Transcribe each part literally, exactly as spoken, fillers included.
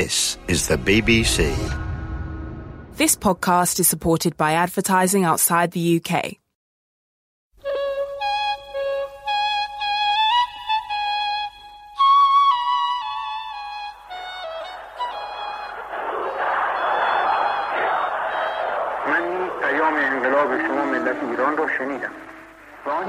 This is the B B C. This podcast is supported by advertising outside the U K.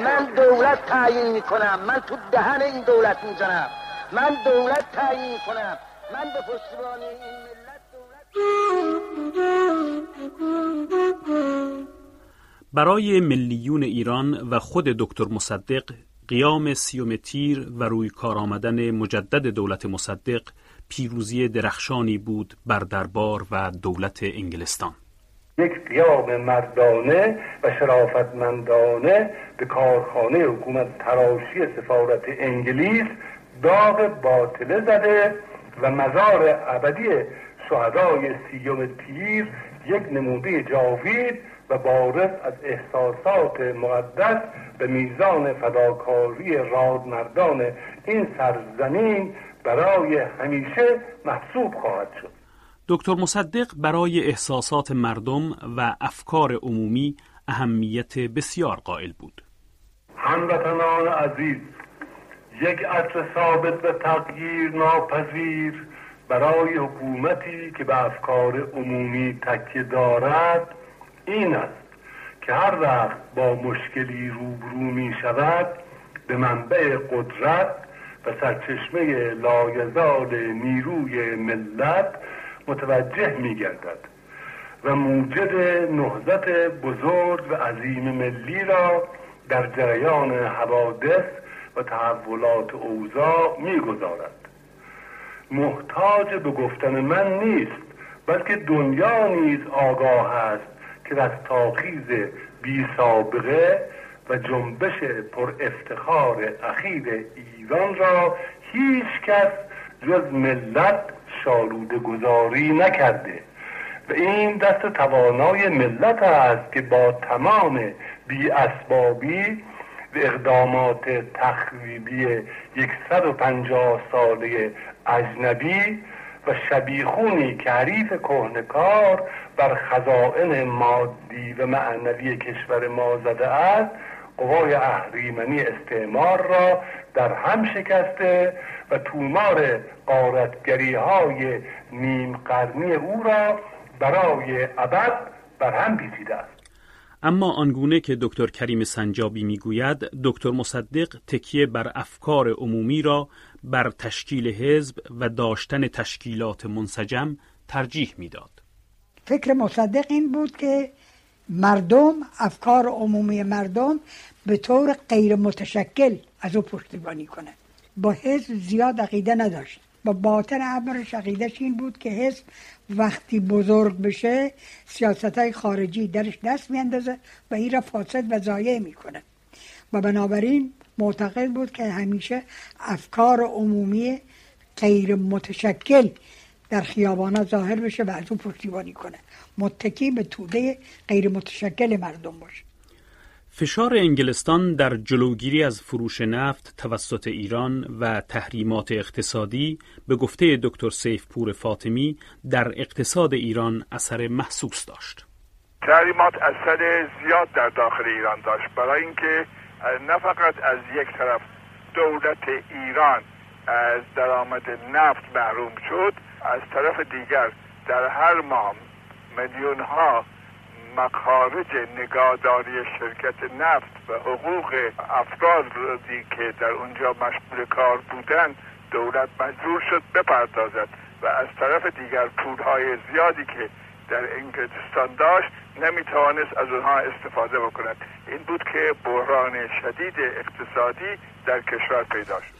من دولت تعیین میکنم، من تو دهن این دولت میزنم، من دولت تعیین میکنم، من به پشتیبان این ملت دولت. برای ملیون ایران و خود دکتر مصدق، قیام سیوم تیر و روی کار آمدن مجدد دولت مصدق پیروزی درخشانی بود بر دربار و دولت انگلستان. یک قیام مردانه و شرافتمندانه به کارخانه حکومت تراشی سفارت انگلیس داغ باطله زده و مزار ابدی شهدای سیوم تیر یک نموده جاوید و بارز از احساسات مقدس به میزان فداکاری رادمردان این سرزمین برای همیشه محسوب خواهد شد. دکتر مصدق برای احساسات مردم و افکار عمومی اهمیت بسیار قائل بود. هموطنان عزیز، یک عطر ثابت و تغییر ناپذیر برای حکومتی که به افکار عمومی تکیه دارد این است که هر وقت با مشکلی روبرو می شود به منبع قدرت و سرچشمه لایزال نیروی ملت متوجه می گردد و موجد نهضت بزرگ و عظیم ملی را در جریان حوادث و تحولات اوضاع می گذارد. محتاج به گفتن من نیست، بلکه دنیا نیز آگاه است که رستاخیز بی سابقه و جنبش پر افتخار اخیر ایران را هیچ کس جز ملت شالوده گذاری نکرده و این دست توانای ملت است که با تمام بی اسبابی و اقدامات تخریبی صد و پنجاه ساله اجنبی و شبیخونی که حریف کهنکار بر خزائن مادی و معنوی کشور ما زده است، قوای اهریمنی استعمار را در هم شکسته و تومار غارتگری های نیم قرنی او را برای ابد بر هم پیچیده است. اما آنگونه که دکتر کریم سنجابی میگوید، دکتر مصدق تکیه بر افکار عمومی را بر تشکیل حزب و داشتن تشکیلات منسجم ترجیح میداد. فکر مصدق این بود که مردم، افکار عمومی مردم به طور غیر متشکل از او پشتیبانی کنند. با حزب زیاد عقیده نداشت. با باطن امرش عقیدهش این بود که حزب وقتی بزرگ بشه سیاست‌های خارجی درش دست میاندازه و این را فاسد و ضایع میکنه و بنابراین معتقد بود که همیشه افکار عمومی غیر متشکل در خیابان‌ها ظاهر بشه و از او پشتیبانی کنه، متکی به توده غیر متشکل مردم باشه. فشار انگلستان در جلوگیری از فروش نفت توسط ایران و تحریمات اقتصادی به گفته دکتر سیفپور فاطمی در اقتصاد ایران اثر محسوس داشت. تحریمات اثر زیاد در داخل ایران داشت، برای اینکه نه فقط از یک طرف دولت ایران از درآمد نفت محروم شد، از طرف دیگر در هر ماه میلیون ها مخارج نگهداری شرکت نفت و حقوق افرادی که در اونجا مشغول کار بودند دولت مجبور شد بپردازد و از طرف دیگر پولهای زیادی که در انگلستان داشت نمیتوانست از اونها استفاده بکند. این بود که بحران شدید اقتصادی در کشور پیدا شد.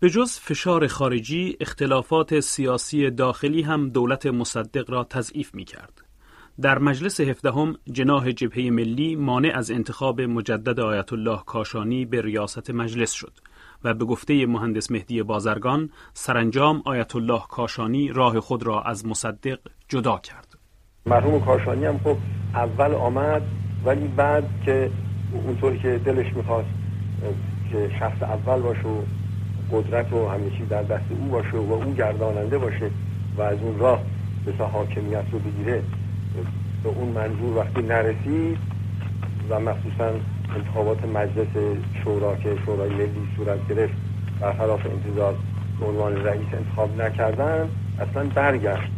به جز فشار خارجی، اختلافات سیاسی داخلی هم دولت مصدق را تضعیف می کرد. در مجلس هفدهم جناح جبهه ملی مانع از انتخاب مجدد آیت الله کاشانی به ریاست مجلس شد و به گفته مهندس مهدی بازرگان سرانجام آیت الله کاشانی راه خود را از مصدق جدا کرد. مرحوم کاشانی هم خب اول آمد، ولی بعد که اونطور که دلش می‌خواست که شخص اول باشه و قدرت و همه چی در دست او باشه و او گرداننده باشه و از اون راه مثلا حاکمیت رو بگیره، به اون منظور وقتی نرسید و مخصوصا انتخابات مجلس شورا که شورای ملی صورت گرفت برخلاف انتظار به عنوان رئیس انتخاب نکردن، اصلا برگشت.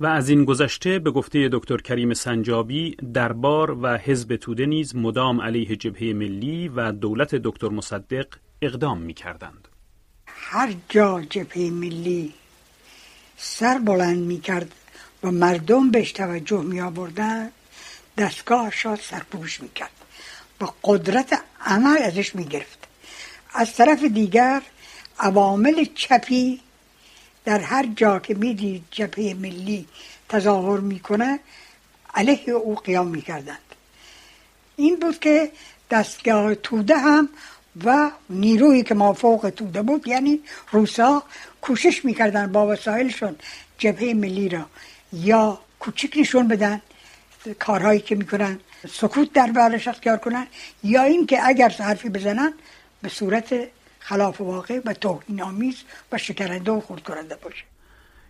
و از این گذشته به گفته دکتر کریم سنجابی دربار و حزب توده نیز مدام علیه جبهه ملی و دولت دکتر مصدق اقدام می‌کردند. هر جا جبهه ملی سر بلند می‌کرد و مردم بهش توجه می‌آوردند، دستگاهش را سرپوش می‌کرد و قدرت عمل ازش می‌گرفت. از طرف دیگر عوامل چپی در هر جا که میدید جبهه ملی تظاهر میکنه علیه او قیام میکردند. این بود که دستگاه توده هم و نیرویی که مافوق توده بود، یعنی روسا، کوشش میکردن با وسایلشون جبهه ملی را یا کوچک نشون بدن، کارهایی که میکنن سکوت در برش اختیار کنن، یا این که اگر حرفی بزنن به صورت خلاف واقع و توهین‌آمیز و شکننده و خردکننده باشه.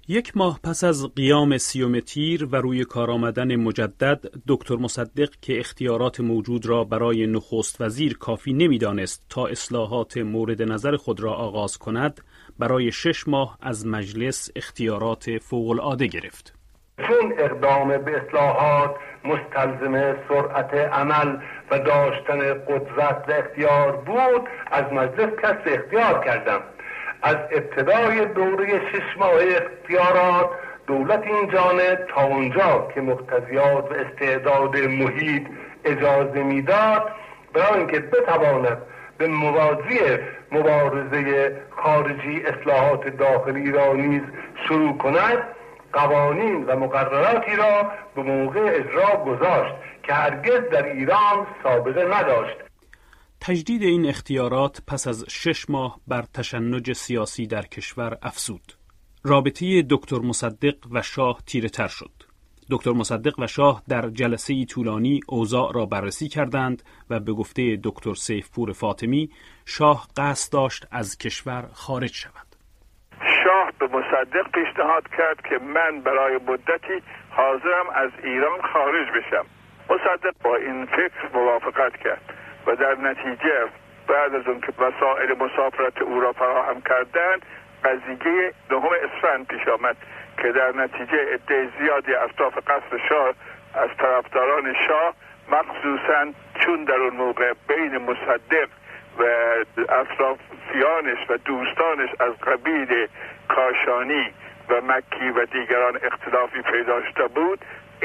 یک ماه پس از قیام سیوم تیر و روی کار آمدن مجدد، دکتر مصدق که اختیارات موجود را برای نخست وزیر کافی نمی‌دانست تا اصلاحات مورد نظر خود را آغاز کند، برای شش ماه از مجلس اختیارات فوق‌العاده گرفت. چون اقدام به اصلاحات مستلزم سرعت عمل و داشتن قدرت و اختیار بود، از مجلس کسب اختیار کردم. از ابتدای دوره شش ماه اختیارات دولت این جانب تا اونجا که مقتضیات و استعداد محیط اجازه میداد، برای اینکه بتواند به موازی مبارزه خارجی اصلاحات داخلی را نیز شروع کند، قوانین و مقرراتی را به موقع اجرا گذاشت که هرگز در ایران سابقه نداشت. تجدید این اختیارات پس از شش ماه بر تشنج سیاسی در کشور افزود. رابطه دکتر مصدق و شاه تیره تر شد. دکتر مصدق و شاه در جلسه طولانی اوضاع را بررسی کردند و به گفته دکتر سیفپور فاطمی، شاه قصد داشت از کشور خارج شود. شاه به مصدق پیشنهاد کرد که من برای مدتی حاضرم از ایران خارج بشم. مصدق با این فکر موافقت کرد و در نتیجه بعد از اون که وسایل مسافرت او را فراهم کردند، قضیه نهم اسفند پیش آمد که در نتیجه عده زیادی اطراف قصر شاه از طرفداران شاه، مخصوصا چون در اون موقع بین مصدق و اطرافیانش و دوستانش از قبیل کاشانی و مکی و دیگران اختلافی پیدا شده بود،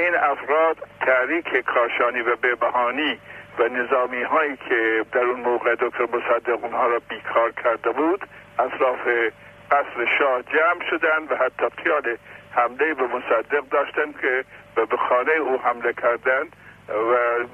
این افراد تحریک کاشانی و بهبهانی و نظامی هایی که در اون موقع دکتر مصدق اونها را بیکار کرده بود، اطراف قصر شاه جمع شدند و حتی خیال حمله به مصدق داشتند که به خانه او حمله کردند و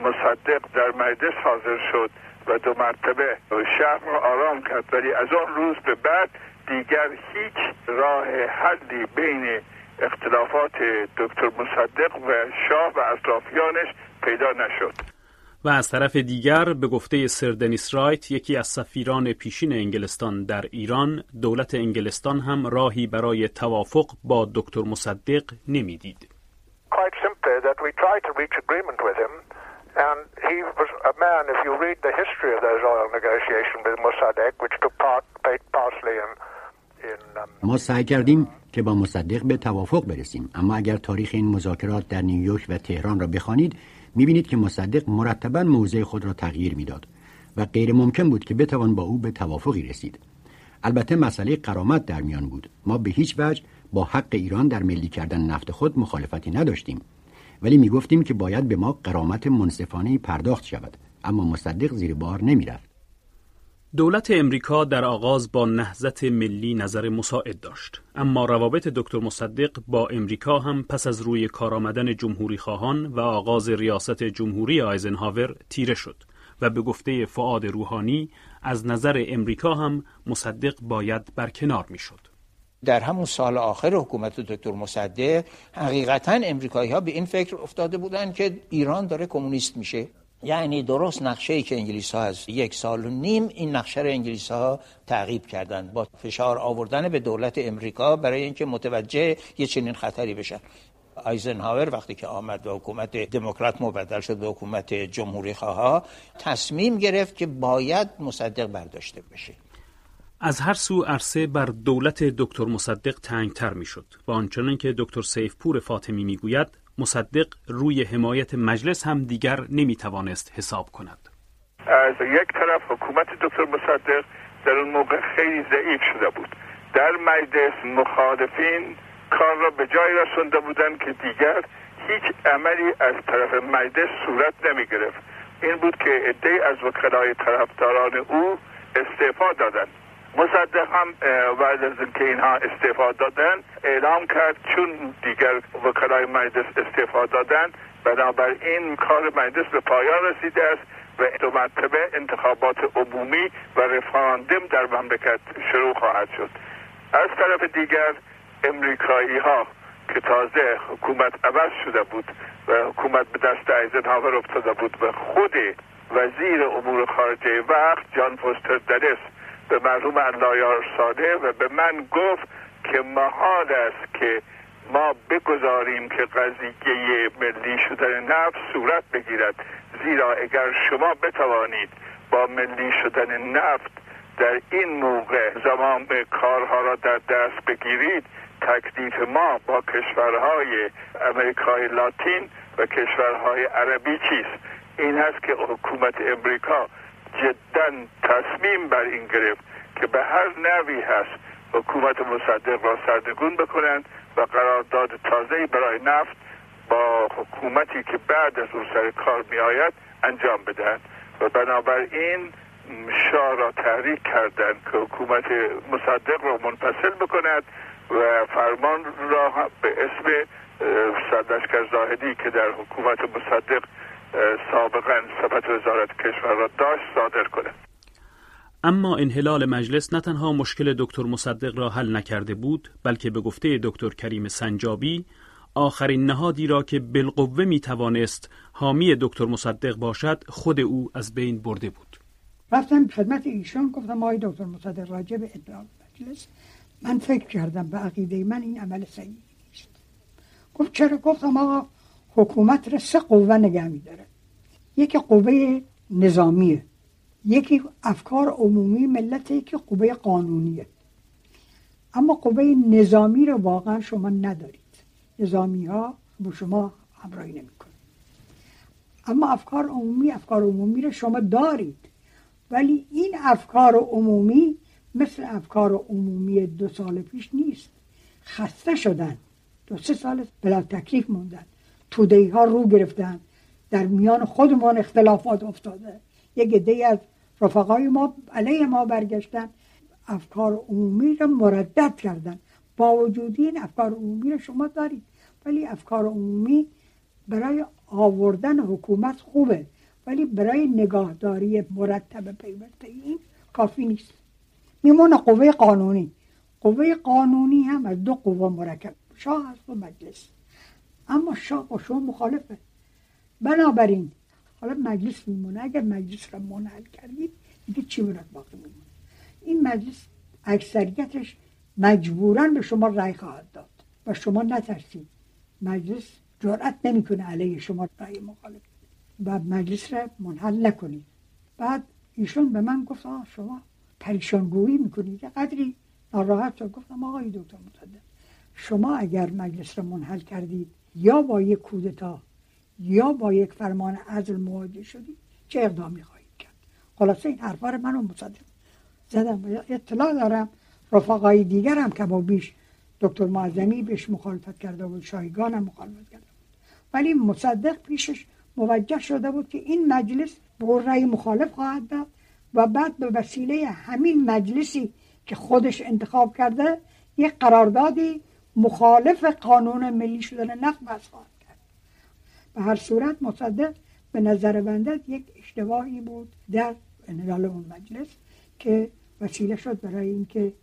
مصدق در مجلس حاضر شد و دو مرتبه شهر را آرام کرد. ولی از آن روز به بعد دیگر هیچ راه حلی بین اختلافات دکتر مصدق و شاه و اطرافیانش پیدا نشد. و از طرف دیگر به گفته سر دنیس رایت، یکی از سفیران پیشین انگلستان در ایران، دولت انگلستان هم راهی برای توافق با دکتر مصدق نمیدید. Quite simply that we try to reach agreement with him. And he was a man, if you read the history of those oil negotiations with Mossadegh, which took part, paid partially in... ما سعی کردیم که با مصدق به توافق برسیم، اما اگر تاریخ این مذاکرات در نیویورک و تهران را بخوانید، میبینید که مصدق مرتباً موضع خود را تغییر میداد و غیر ممکن بود که بتوان با او به توافقی رسید. البته مسئله غرامت در میان بود. ما به هیچ وجه با حق ایران در ملی کردن نفت خود مخالفتی نداشتیم، ولی می گفتیم که باید به ما غرامت منصفانه پرداخت شود، اما مصدق زیر بار نمی رفت. دولت امریکا در آغاز با نهضت ملی نظر مساعد داشت، اما روابط دکتر مصدق با امریکا هم پس از روی کار آمدن جمهوری خواهان و آغاز ریاست جمهوری آیزنهاور تیره شد و به گفته فؤاد روحانی از نظر امریکا هم مصدق باید برکنار می شد. در همون سال آخر حکومت دکتر مصدق حقیقتاً امریکایی ها به این فکر افتاده بودند که ایران داره کمونیست میشه. یعنی درست نقشه‌ای که انگلیس‌ها از یک سال و نیم این نقشه رو انگلیس‌ها تعقیب کردند با فشار آوردن به دولت امریکا برای اینکه متوجه یه چنین خطری بشن. آیزنهاور وقتی که آمد و حکومت دموکرات مبدل شد به حکومت جمهوری خواها، تصمیم گرفت که باید مصدق برداشته بشه. از هر سو عرصه بر دولت دکتر مصدق تنگتر میشد و آنچنان که دکتر سیفپور فاطمی میگوید، مصدق روی حمایت مجلس هم دیگر نمیتوانست حساب کند. از یک طرف حکومت دکتر مصدق در اون موقع خیلی ضعیف شده بود، در مجلس مخالفین کار را به جای رسانده بودن که دیگر هیچ عملی از طرف مجلس صورت نمی گرفت. این بود که عده‌ای از وکلای طرفداران او استعفا دادند. مصدق هم بعد از اینکه اینها استعفا دادند اعلام کرد چون دیگر وکلای مجلس استعفا دادند بنابراین کار مجلس به پایان رسیده است و دو مرتبه انتخابات عمومی و رفراندوم در مملکت شروع خواهد شد. از طرف دیگر امریکایی ها که تازه حکومت عوض شده بود و حکومت به دست آیزنهاور افتاده بود و خود وزیر امور خارجه وقت جان فوستر دلس به مرحوم الله یارساده و به من گفت که محال است که ما بگذاریم که قضیه ملی شدن نفت صورت بگیرد، زیرا اگر شما بتوانید با ملی شدن نفت در این موقع زمان کارها را در دست بگیرید، تکلیف ما با کشورهای امریکای لاتین و کشورهای عربی چیست؟ این هست که حکومت امریکا جداً تصمیم بر این گرفت که به هر نوعی هست حکومت مصدق را سرنگون بکنند و قرارداد تازه‌ای برای نفت با حکومتی که بعد از اون سر کار می آید انجام بدهند و بنابراین شاه را تحریک کردند که حکومت مصدق را منفصل بکند و فرمان را به اسم سرلشکر زاهدی که در حکومت مصدق سابقا سمت وزارت کشور را داشت صادر کند. اما انحلال مجلس نه تنها مشکل دکتر مصدق را حل نکرده بود، بلکه به گفته دکتر کریم سنجابی آخرین نهادی را که بالقوه می توانست حامی دکتر مصدق باشد خود او از بین برده بود. رفتم خدمت ایشان گفتم آقای دکتر مصدق راجع به انحلال مجلس من فکر کردم، به عقیده من این عمل صحیح نیست. گفت چرا؟ گفتم آقا حکومت را سه قوه نگه می‌داره، یکی قوه نظامیه، یکی افکار عمومی ملت، یکی قوه قانونیه. اما قوه نظامی رو واقعا شما ندارید، نظامی ها با شما همراهی نمی‌کنه. اما افکار عمومی، افکار عمومی رو شما دارید، ولی این افکار عمومی مثل افکار عمومی دو سال پیش نیست. خسته شدن، دو سه سال بلا تکلیف موندن، توده‌ای ها رو گرفتن، در میان خودمان اختلافات افتاده، یک عده‌ای از رفقای ما علیه ما برگشتن، افکار عمومی رو مردد کردن. با وجود این افکار عمومی رو شما دارید، ولی افکار عمومی برای آوردن حکومت خوبه، ولی برای نگاهداری مرتب پیوسته این کافی نیست. میمونه قوه قانونی. قوه قانونی هم از دو قوه مرکب، شاه هست و مجلس. اما شاه با شاه مخالفه، بنابراین حالا مجلس میمونه. اگر مجلس را منحل کردید دیگه چی برات باقی میمونه؟ این مجلس اکثریتش مجبوراً به شما رأی خواهد داد و شما نترسید، مجلس جرأت نمیکنه علیه شما رأی مخالف و مجلس را منحل نکنید. بعد ایشون به من گفت آه شما پریشانگویی میکنید، قدری ناراحت شد. گفتم آقای دکتر مصدق شما اگر مجلس را منحل کردید یا با یک کودتا یا با یک فرمان عزل مواجه شدید چه اقدامی خواهید کرد؟ خلاصه این حرفا رو منو مصدق زدم و اطلاع دارم رفقای دیگرم که با بیش دکتر معظمی بهش مخالفت کرده بود، شایگان هم مخالفت کرده بود، ولی مصدق پیشش موجه شده بود که این مجلس به رأی مخالف خواهد داد و بعد به وسیله همین مجلسی که خودش انتخاب کرده یک قراردادی مخالف قانون ملی شدن نفت وضع خواهد کرد. به هر صورت مصدق به نظر بنده یک اشتباهی بود در انحلال اون مجلس که وسیله شد برای اینکه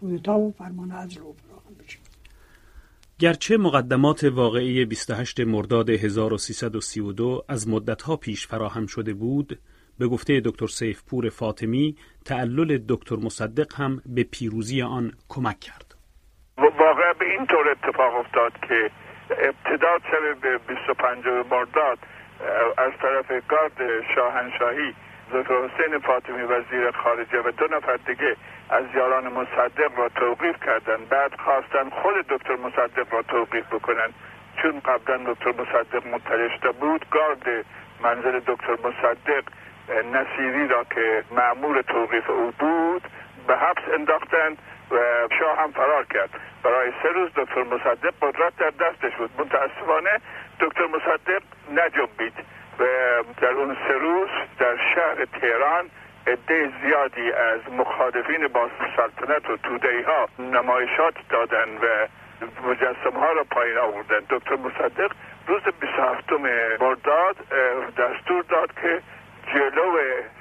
کودتا و فرمان عزل رو فراهم بشه. گرچه مقدمات واقعی بیست و هشتم مرداد هزار و سیصد و سی و دو از مدتها پیش فراهم شده بود، به گفته دکتر سیفپور فاطمی تعلل دکتر مصدق هم به پیروزی آن کمک کرد. واقعا به این طور اتفاق افتاد که ابتدا شب بیست و پنجم مرداد از طرف گارد شاهنشاهی دکتر حسین فاطمی وزیر خارجه و دو نفر دیگه از یاران مصدق را توقیف کردن. بعد خواستن خود دکتر مصدق را توقیف بکنن، چون قبلا دکتر مصدق مطلع شده بود. گارد منزل دکتر مصدق نصیری را که مأمور توقیف او بود به حبس انداختن و شاه هم فرار کرد. برای سه روز دکتر مصدق قدرت در دستش بود. متاسفانه دکتر مصدق نجنبید و در اون سه روز در شهر تهران عده زیادی از مخالفین با سلطنت و توده‌ای ها نمایشات دادن و مجسمه ها را پایین آوردن. دکتر مصدق روز بیست و هفتم مرداد دستور داد که جلو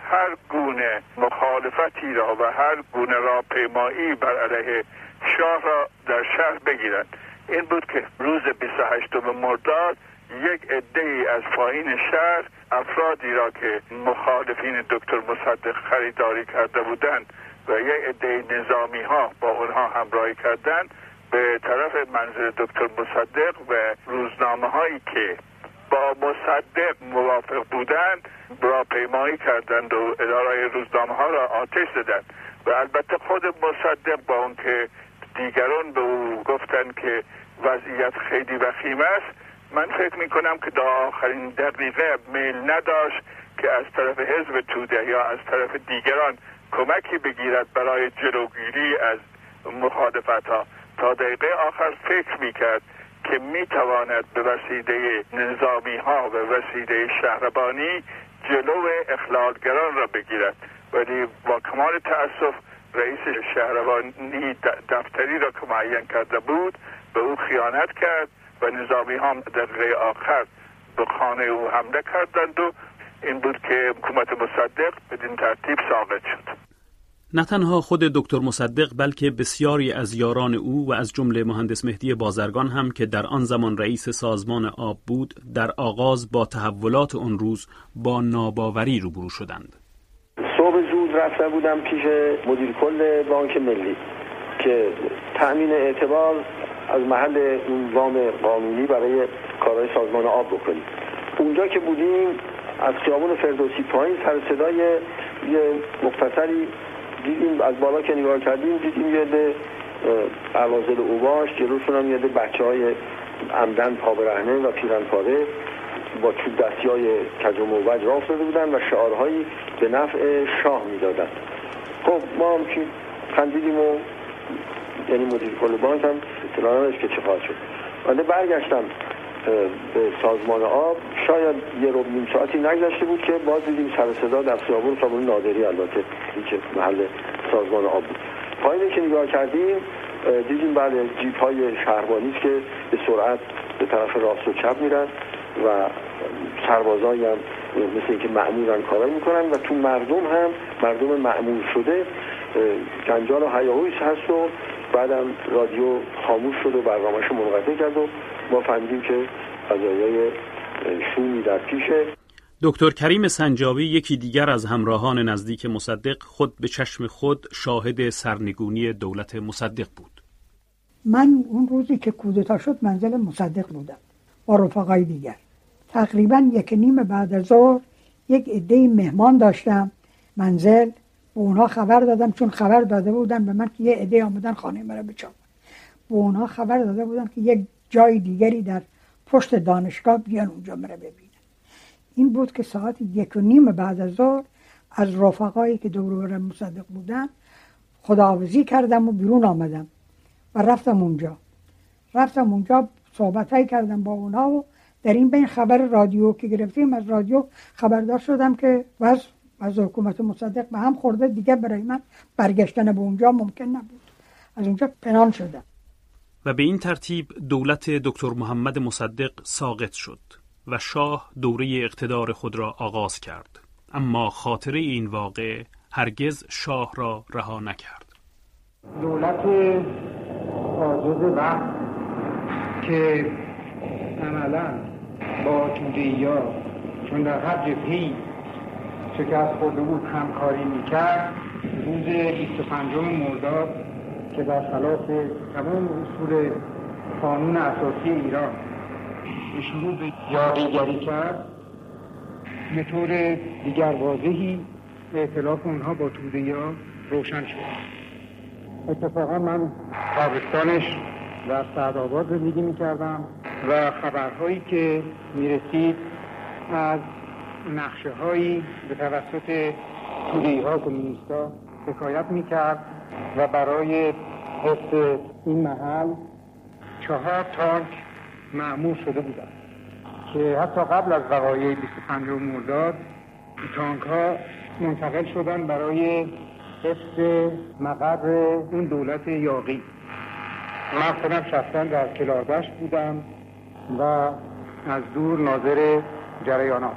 هر گونه مخالفتی را و هر گونه راهپیمایی بر علیه شاه را در شهر بگیرند. این بود که روز بیست و هشتم مرداد یک عده‌ای از پایین شهر افرادی را که مخالفین دکتر مصدق خریداری کرده بودند و یک عده نظامی ها با اونها همراهی کردند به طرف منزل دکتر مصدق و روزنامه هایی که با مصدق موافق بودند را پیمایی کردند و اداره روزنامه ها را آتش زدند. و البته خود مصدق با اون که دیگران به او گفتند که وضعیت خیلی وخیم است، من فکر می کنم که تا آخرین دقیقه میل نداشت که از طرف حزب توده یا از طرف دیگران کمکی بگیرد برای جلوگیری از مخالفت ها. تا دقیقه آخر فکر می کرد که می تواند به وسیله نظامی ها و وسیله شهربانی جلو اخلالگران را بگیرد، ولی با کمال تأسف رئیس شهربانی دفتری را که معین کرده بود به او خیانت کرد و نظامی هم دقیقه آخر به خانه او حمله کردند و این بود که حکومت مصدق بدین ترتیب ساقط شد. نه تنها خود دکتر مصدق بلکه بسیاری از یاران او و از جمله مهندس مهدی بازرگان هم که در آن زمان رئیس سازمان آب بود، در آغاز با تحولات آن روز با ناباوری روبرو شدند. صبح زود رفته بودم پیش مدیر کل بانک ملی که تأمین اعتبار از محل وام قانونی برای کارهای سازمان آب بکنیم. اونجا که بودیم از خیابون فردوسی پایین سر صدای یه مختصری دیدیم. از بالا که نگاه کردیم دیدیم یه ده عوازل اوباش، جلوشون هم یه ده بچه های عمدن پابرهنه و پیرنپاره با چوب دستی های کج و موج را افتاده بودن و شعارهایی به نفع شاه میدادن. خب ما هم که خندیدیم و یعنی مدیر کل بانک هم اطلاع نداشت که چه خواهد شد. ولی برگشتم به سازمان آب، شاید یه ربع نیم ساعتی نگذشته بود که باز دیدیم سر صدا در خیابون خیابون نادری، البته که محل سازمان آب بود. پایین که نگاه کردیم دیدیم بله جیپ های شهربانی که به سرعت به طرف راست و چپ میرن و سربازایی هم مثل اینکه مأمورن کارایی میکنن و تو مردم هم مردم مأمور شده جنجال و هیاهویش هست و بعدم رادیو خاموش شد و برنامه‌اش منقطع کرد و ما فهمیدیم که قضایای شومی در پیشه. دکتر کریم سنجابی یکی دیگر از همراهان نزدیک مصدق خود به چشم خود شاهد سرنگونی دولت مصدق بود. من اون روزی که کودتا شد منزل مصدق بودم با رفقای دیگر. تقریبا یک نیم بعد از ظهر یک عده مهمان داشتم منزل و اونها خبر دادم، چون خبر داده بودن به من که یه عده آمدن خانه مرا بچاپن. به اونها خبر داده بودن که یک جای دیگری در پشت دانشگاه بیان اونجا مرا ببینن. این بود که ساعت یک و نیم بعد از ظهر از رفقایی که دور مصدق بودن خداحافظی کردم و بیرون آمدم و رفتم اونجا. رفتم اونجا صحبتایی کردم با اونها و در این بین خبر رادیو که گرفتیم از رادیو خبردار شدم که وضع از حکومت مصدق به هم خورده، دیگه برای من برگشتن به اونجا ممکن نبود. از اونجا پنهان شدم و به این ترتیب دولت دکتر محمد مصدق ساقط شد و شاه دوره اقتدار خود را آغاز کرد. اما خاطره این واقع هرگز شاه را رها نکرد. دولت عاجز وقت که عملا با توده‌ای‌ها چون در هر جبهه‌ای شکست خورده بود همکاری میکرد. روز بیست و پنجم مرداد که در خلاف تمام اصول قانون اساسی ایران شروع به یاغیگری کرد، به طور دیگر واضحی ائتلاف اونها با توده‌ای‌ها روشن شد. اتفاقا من تابستانش و سعدآباد زندگی میکردم و خبرهایی که میرسید از نقشه هایی به توسط توده‌ای ها کمونیست ها حکایت میکرد و برای حفظ این محل چهار تانک مأمور شده بودند که حتی قبل از وقایع بیست و پنجم مرداد تانک ها منتقل شدن برای حفظ مقر این دولت یاغی. من خودم شخصا در کلاردشت بودم و از دور ناظر جریانات.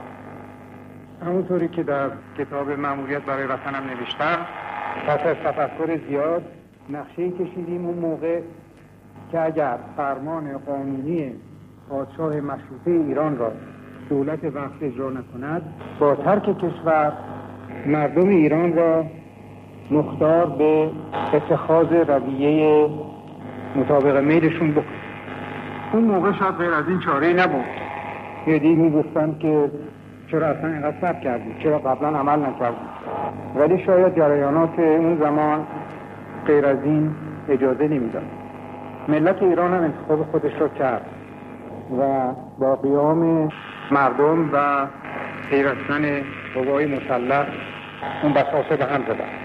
همونطوری که در کتاب مأموریت برای وطنم نوشتم، پس از تفکر زیاد نقشه‌ای کشیدیم اون موقع که اگر فرمان قانونی پادشاه مشروطه ایران را دولت وقت اجرا نکند، با ترک کشور مردم ایران را مختار به اتخاذ رویه مطابق میلشون بکن. اون موقع شاید غیر از این چاره‌ای نبود. یه دیگه میگفتن که چرا اصلا اینقدر صبر کردی، چرا قبلا عمل نکردی، ولی شاید جریانات اون زمان غیر از این اجازه نمیداد. ملت ایران هم انتخاب خودش رو کرد و با قیام مردم و پیوستن قوای مسلح اون بساطه به هم زدن.